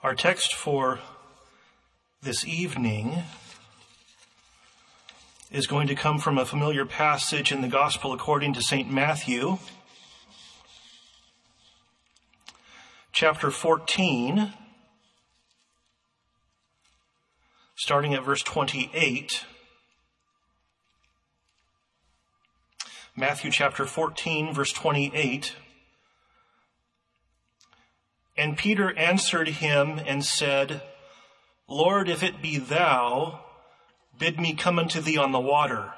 Our text for this evening is going to come from a familiar passage in the Gospel according to St. Matthew, chapter 14, starting at verse 28. Matthew chapter 14, verse 28. And Peter answered him and said, Lord, if it be thou, bid me come unto thee on the water.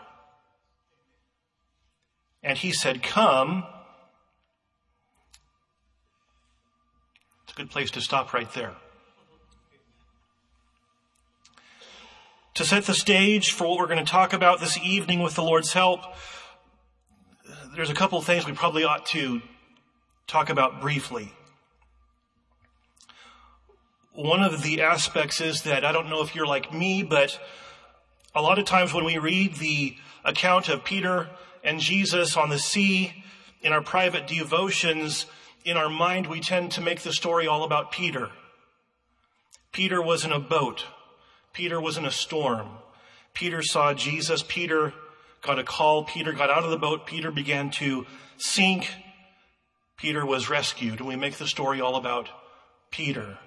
And he said, Come. It's a good place to stop right there. To set the stage for what we're going to talk about this evening with the Lord's help, there's a couple of things we probably ought to talk about briefly. One of the aspects is that, I don't know if you're like me, but a lot of times when we read the account of Peter and Jesus on the sea in our private devotions, in our mind we tend to make the story all about Peter. Peter was in a boat. Peter was in a storm. Peter saw Jesus. Peter got a call. Peter got out of the boat. Peter began to sink. Peter was rescued. And we make the story all about Peter.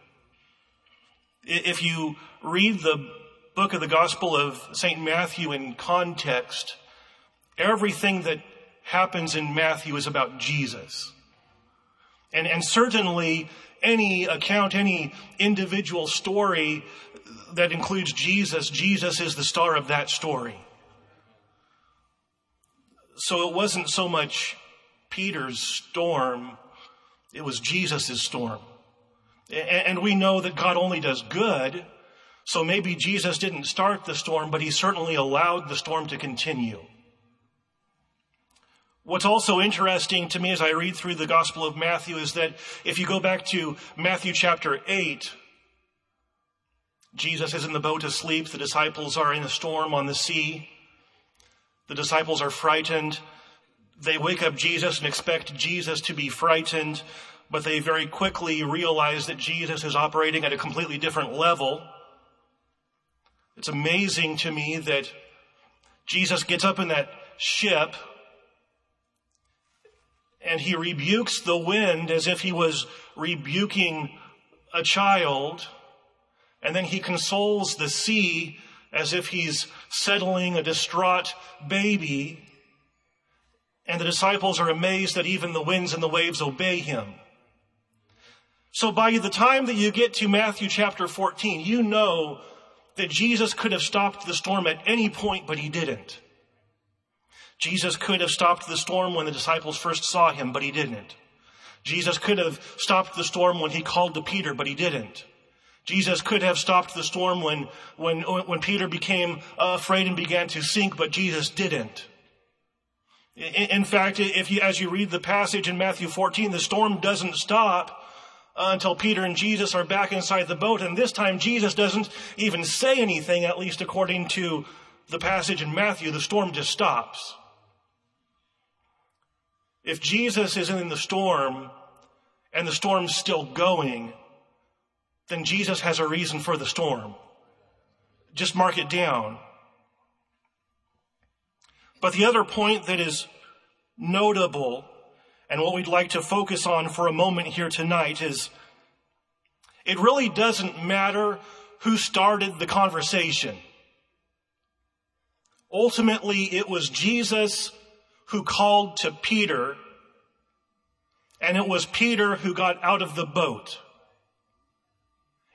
If you read the book of the Gospel of St. Matthew in context, everything that happens in Matthew is about Jesus. And certainly any account, any individual story that includes Jesus, Jesus is the star of that story. So it wasn't so much Peter's storm, it was Jesus' storm. And we know that God only does good, so maybe Jesus didn't start the storm, but he certainly allowed the storm to continue. What's also interesting to me as I read through the Gospel of Matthew is that if you go back to Matthew chapter 8, Jesus is in the boat asleep. The disciples are in a storm on the sea. The disciples are frightened. They wake up Jesus and expect Jesus to be frightened. But they very quickly realize that Jesus is operating at a completely different level. It's amazing to me that Jesus gets up in that ship and he rebukes the wind as if he was rebuking a child. And then he consoles the sea as if he's settling a distraught baby. And the disciples are amazed that even the winds and the waves obey him. So by the time that you get to Matthew chapter 14, you know that Jesus could have stopped the storm at any point, but he didn't. Jesus could have stopped the storm when the disciples first saw him, but he didn't. Jesus could have stopped the storm when he called to Peter, but he didn't. Jesus could have stopped the storm when Peter became afraid and began to sink, but Jesus didn't. In fact, as you read the passage in Matthew 14, the storm doesn't stop until Peter and Jesus are back inside the boat. And this time, Jesus doesn't even say anything, at least according to the passage in Matthew. The storm just stops. If Jesus is in the storm and the storm's still going, then Jesus has a reason for the storm. Just mark it down. But the other point that is notable, and what we'd like to focus on for a moment here tonight, is it really doesn't matter who started the conversation. Ultimately, it was Jesus who called to Peter, and it was Peter who got out of the boat.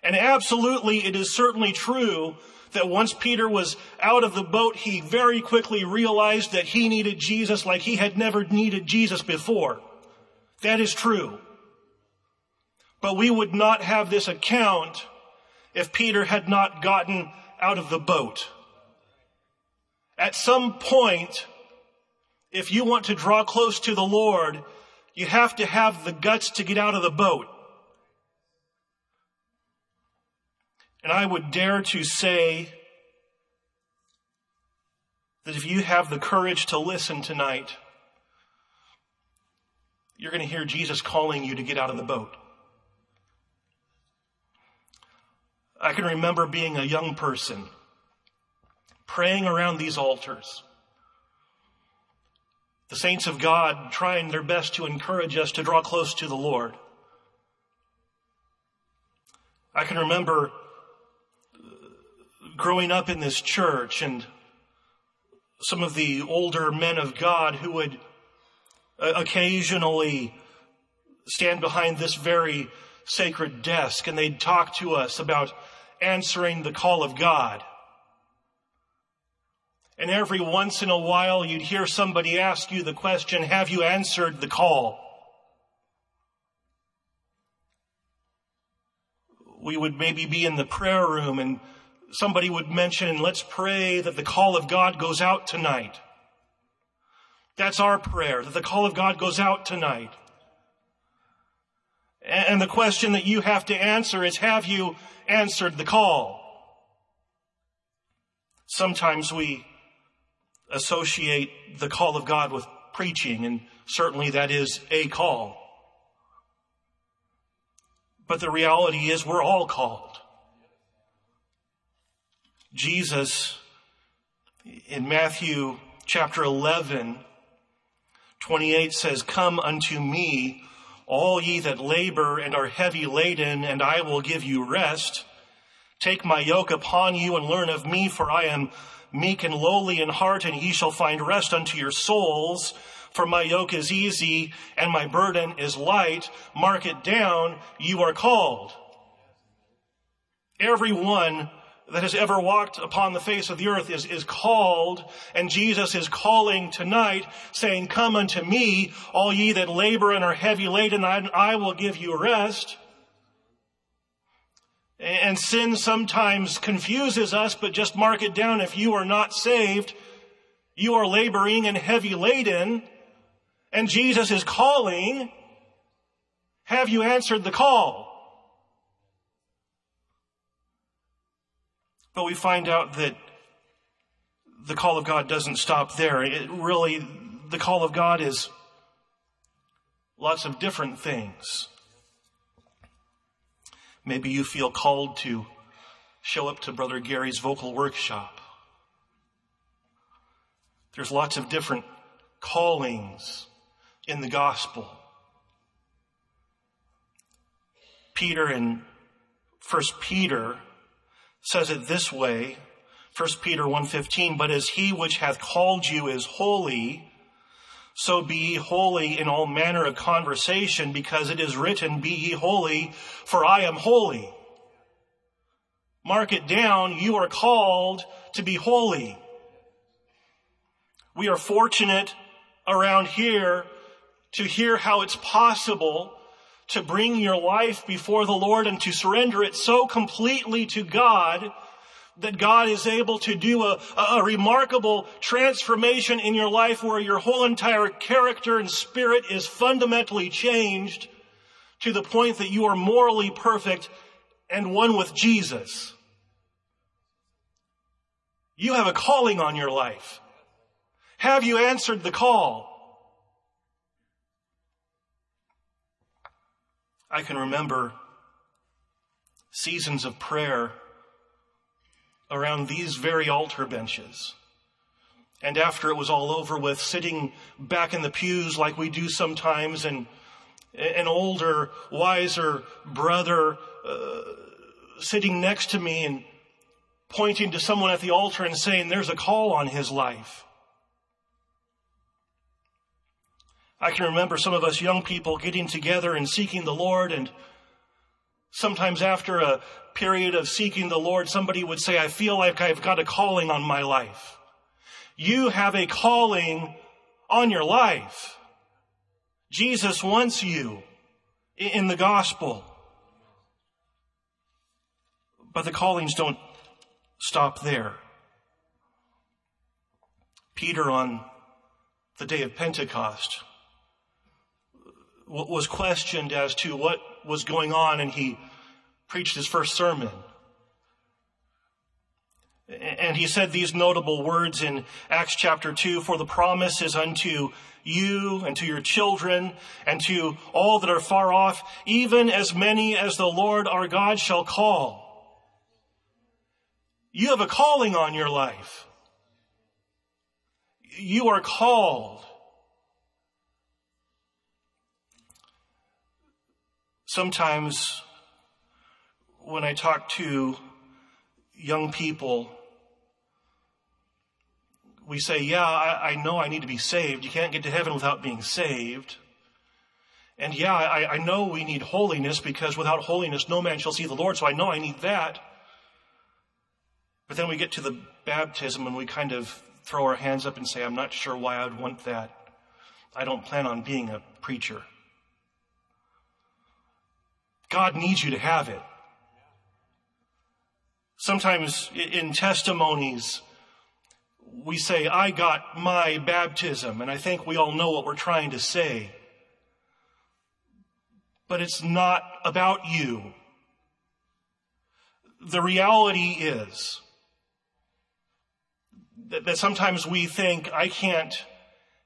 And absolutely, it is certainly true that once Peter was out of the boat, he very quickly realized that he needed Jesus like he had never needed Jesus before. That is true. But we would not have this account if Peter had not gotten out of the boat. At some point, if you want to draw close to the Lord, you have to have the guts to get out of the boat. And I would dare to say that if you have the courage to listen tonight, you're going to hear Jesus calling you to get out of the boat. I can remember being a young person praying around these altars. The saints of God trying their best to encourage us to draw close to the Lord. I can remember growing up in this church and some of the older men of God who would occasionally stand behind this very sacred desk and they'd talk to us about answering the call of God. And every once in a while, you'd hear somebody ask you the question, have you answered the call? We would maybe be in the prayer room and somebody would mention, let's pray that the call of God goes out tonight. That's our prayer, that the call of God goes out tonight. And the question that you have to answer is, have you answered the call? Sometimes we associate the call of God with preaching, and certainly that is a call. But the reality is we're all called. Jesus, in Matthew chapter 11:28 says, "Come unto me, all ye that labor and are heavy laden, and I will give you rest. Take my yoke upon you and learn of me, for I am meek and lowly in heart, and ye shall find rest unto your souls. For my yoke is easy, and my burden is light. Mark it down, you are called." Everyone that has ever walked upon the face of the earth is called, and Jesus is calling tonight, saying, "Come unto me, all ye that labor and are heavy laden, and I will give you rest." And sin sometimes confuses us, but just mark it down. If you are not saved, you are laboring and heavy laden, and Jesus is calling. Have you answered the call? But we find out that the call of God doesn't stop there. The call of God is lots of different things. Maybe you feel called to show up to Brother Gary's vocal workshop. There's lots of different callings in the gospel. Peter in 1 Peter says it this way, 1 Peter 1:15, "But as he which hath called you is holy, so be ye holy in all manner of conversation, because it is written, be ye holy, for I am holy." Mark it down, you are called to be holy. We are fortunate around here to hear how it's possible to bring your life before the Lord and to surrender it so completely to God that God is able to do a remarkable transformation in your life where your whole entire character and spirit is fundamentally changed to the point that you are morally perfect and one with Jesus. You have a calling on your life. Have you answered the call? I can remember seasons of prayer around these very altar benches. And after it was all over with, sitting back in the pews like we do sometimes, and an older, wiser brother sitting next to me and pointing to someone at the altar and saying, "There's a call on his life." I can remember some of us young people getting together and seeking the Lord, and sometimes after a period of seeking the Lord, somebody would say, "I feel like I've got a calling on my life." You have a calling on your life. Jesus wants you in the gospel. But the callings don't stop there. Peter, on the day of Pentecost, was questioned as to what was going on, and he preached his first sermon. And he said these notable words in Acts chapter 2, "For the promise is unto you and to your children and to all that are far off, even as many as the Lord our God shall call." You have a calling on your life. You are called. Sometimes when I talk to young people, we say, yeah, I know I need to be saved. You can't get to heaven without being saved. And yeah, I know we need holiness, because without holiness, no man shall see the Lord. So I know I need that. But then we get to the baptism and we kind of throw our hands up and say, I'm not sure why I'd want that. I don't plan on being a preacher. God needs you to have it. Sometimes in testimonies, we say, I got my baptism, and I think we all know what we're trying to say. But it's not about you. The reality is that sometimes we think, I can't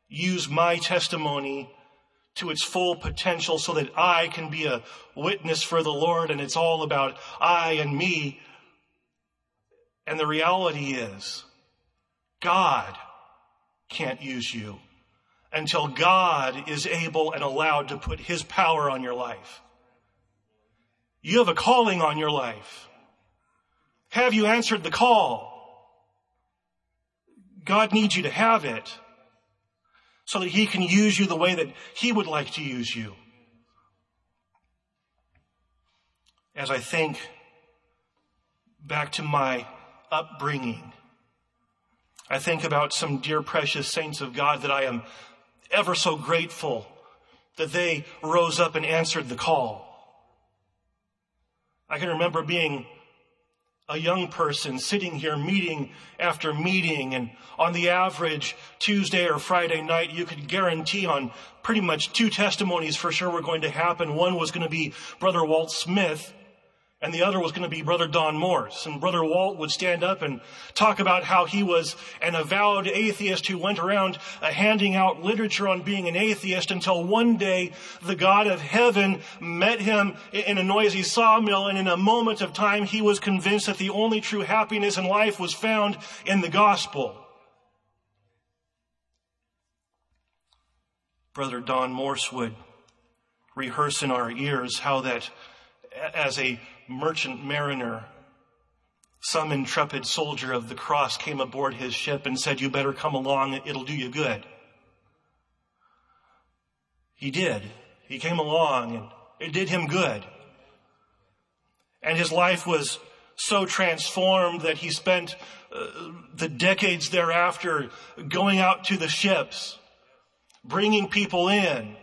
use my testimony to its full potential so that I can be a witness for the Lord, and it's all about I and me. And the reality is, God can't use you until God is able and allowed to put his power on your life. You have a calling on your life. Have you answered the call? God needs you to have it so that he can use you the way that he would like to use you. As I think back to my upbringing, I think about some dear, precious saints of God that I am ever so grateful that they rose up and answered the call. I can remember being a young person sitting here meeting after meeting, and on the average Tuesday or Friday night, you could guarantee on pretty much two testimonies for sure were going to happen. One was going to be Brother Walt Smith, and the other was going to be Brother Don Morse. And Brother Walt would stand up and talk about how he was an avowed atheist who went around handing out literature on being an atheist, until one day the God of heaven met him in a noisy sawmill. And in a moment of time, he was convinced that the only true happiness in life was found in the gospel. Brother Don Morse would rehearse in our ears how that as a merchant mariner, some intrepid soldier of the cross came aboard his ship and said, you better come along, it'll do you good. He did. He came along and it did him good. And his life was so transformed that he spent the decades thereafter going out to the ships, bringing people in.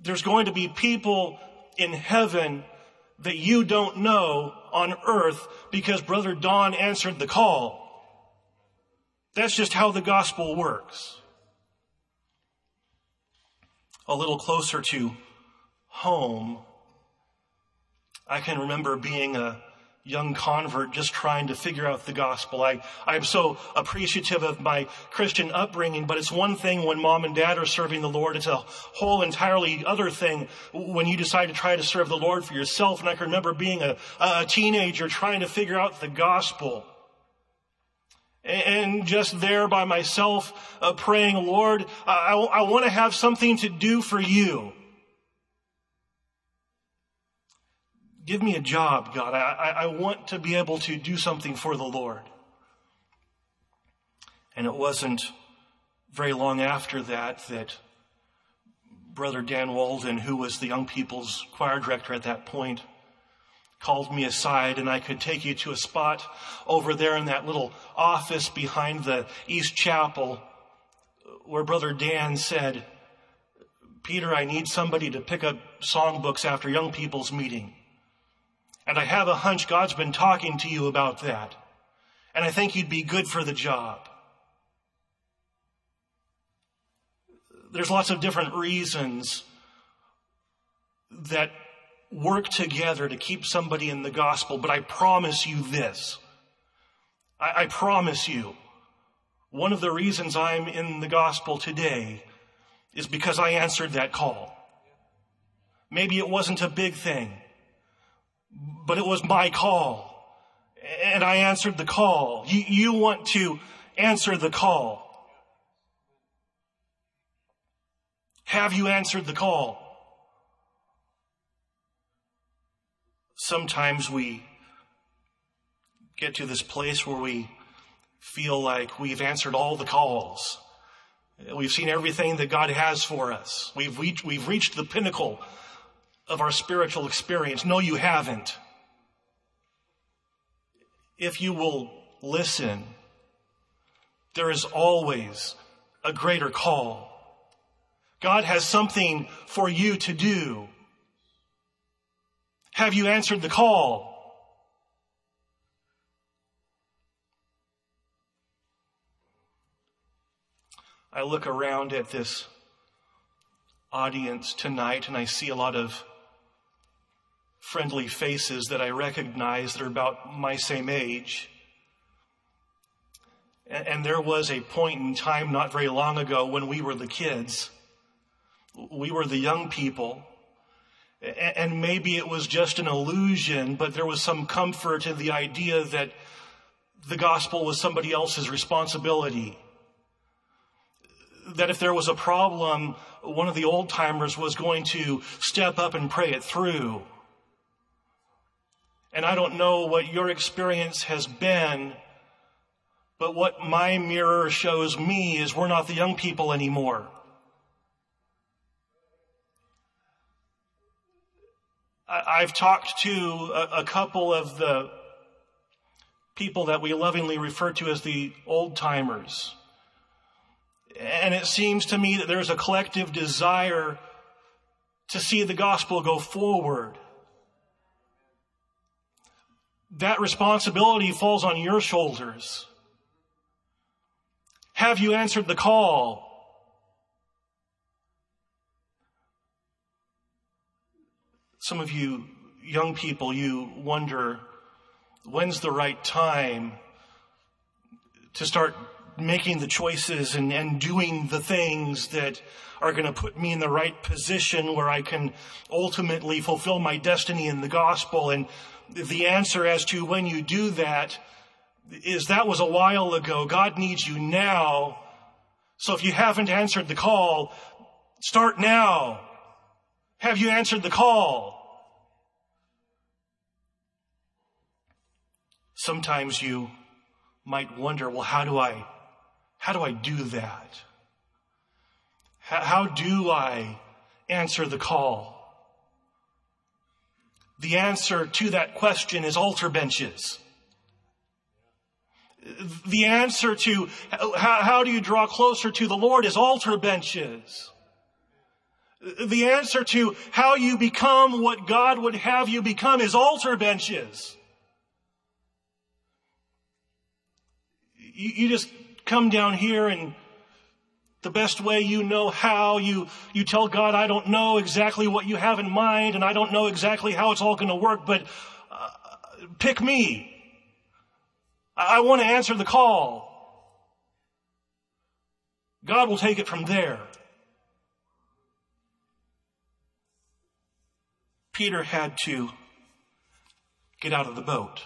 There's going to be people in heaven that you don't know on earth because Brother Don answered the call. That's just how the gospel works. A little closer to home, I can remember being a young convert just trying to figure out the gospel. I'm so appreciative of my Christian upbringing, but it's one thing when mom and dad are serving the Lord. It's a whole entirely other thing when you decide to try to serve the Lord for yourself. And I can remember being a teenager trying to figure out the gospel. And just there by myself praying, Lord, I want to have something to do for you. Give me a job, God. I want to be able to do something for the Lord. And it wasn't very long after that Brother Dan Walden, who was the young people's choir director at that point, called me aside, and I could take you to a spot over there in that little office behind the East Chapel where Brother Dan said, Peter, I need somebody to pick up songbooks after young people's meeting. And I have a hunch God's been talking to you about that. And I think you'd be good for the job. There's lots of different reasons that work together to keep somebody in the gospel. But I promise you this. I promise you, one of the reasons I'm in the gospel today is because I answered that call. Maybe it wasn't a big thing. But it was my call. And I answered the call. You want to answer the call. Have you answered the call? Sometimes we get to this place where we feel like we've answered all the calls. We've seen everything that God has for us. We've reached the pinnacle of our spiritual experience. No, you haven't. If you will listen, there is always a greater call. God has something for you to do. Have you answered the call? I look around at this audience tonight and I see a lot of friendly faces that I recognize that are about my same age. And there was a point in time not very long ago when we were the kids. We were the young people. And maybe it was just an illusion, but there was some comfort in the idea that the gospel was somebody else's responsibility. That if there was a problem, one of the old timers was going to step up and pray it through. And I don't know what your experience has been, but what my mirror shows me is we're not the young people anymore. I've talked to a couple of the people that we lovingly refer to as the old timers. And it seems to me that there's a collective desire to see the gospel go forward. That responsibility falls on your shoulders. Have you answered the call? Some of you young people, you wonder, when's the right time to start making the choices and doing the things that are going to put me in the right position where I can ultimately fulfill my destiny in the gospel. And the answer as to when you do that is that was a while ago. God needs you now. So if you haven't answered the call, start now. Have you answered the call? Sometimes you might wonder, well, how do I do that? How do I answer the call? The answer to that question is altar benches. The answer to how do you draw closer to the Lord is altar benches. The answer to how you become what God would have you become is altar benches. You just come down here and the best way you know how, you tell God, I don't know exactly what you have in mind and I don't know exactly how it's all going to work, but pick me. I want to answer the call. God will take it from there. Peter had to get out of the boat.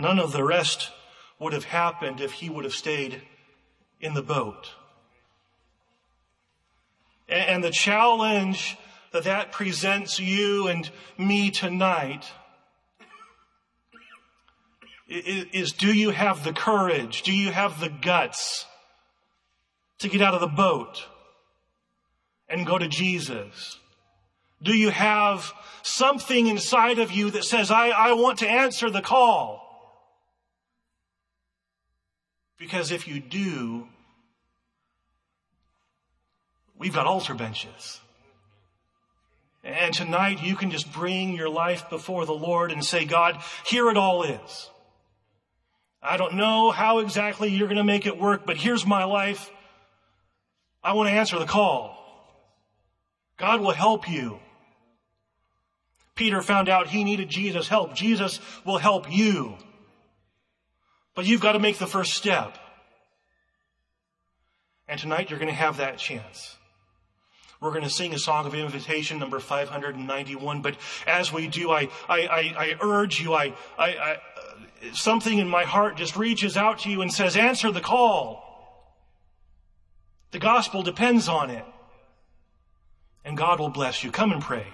None of the rest would have happened if he would have stayed in the boat. And the challenge that presents you and me tonight is, do you have the courage? Do you have the guts to get out of the boat and go to Jesus? Do you have something inside of you that says, I want to answer the call? Because if you do, we've got altar benches. And tonight you can just bring your life before the Lord and say, God, here it all is. I don't know how exactly you're going to make it work, but here's my life. I want to answer the call. God will help you. Peter found out he needed Jesus' help. Jesus will help you. But you've got to make the first step. And tonight you're going to have that chance. We're going to sing a song of invitation, number 591. But as we do, I urge you, something in my heart just reaches out to you and says, answer the call. The gospel depends on it. And God will bless you. Come and pray.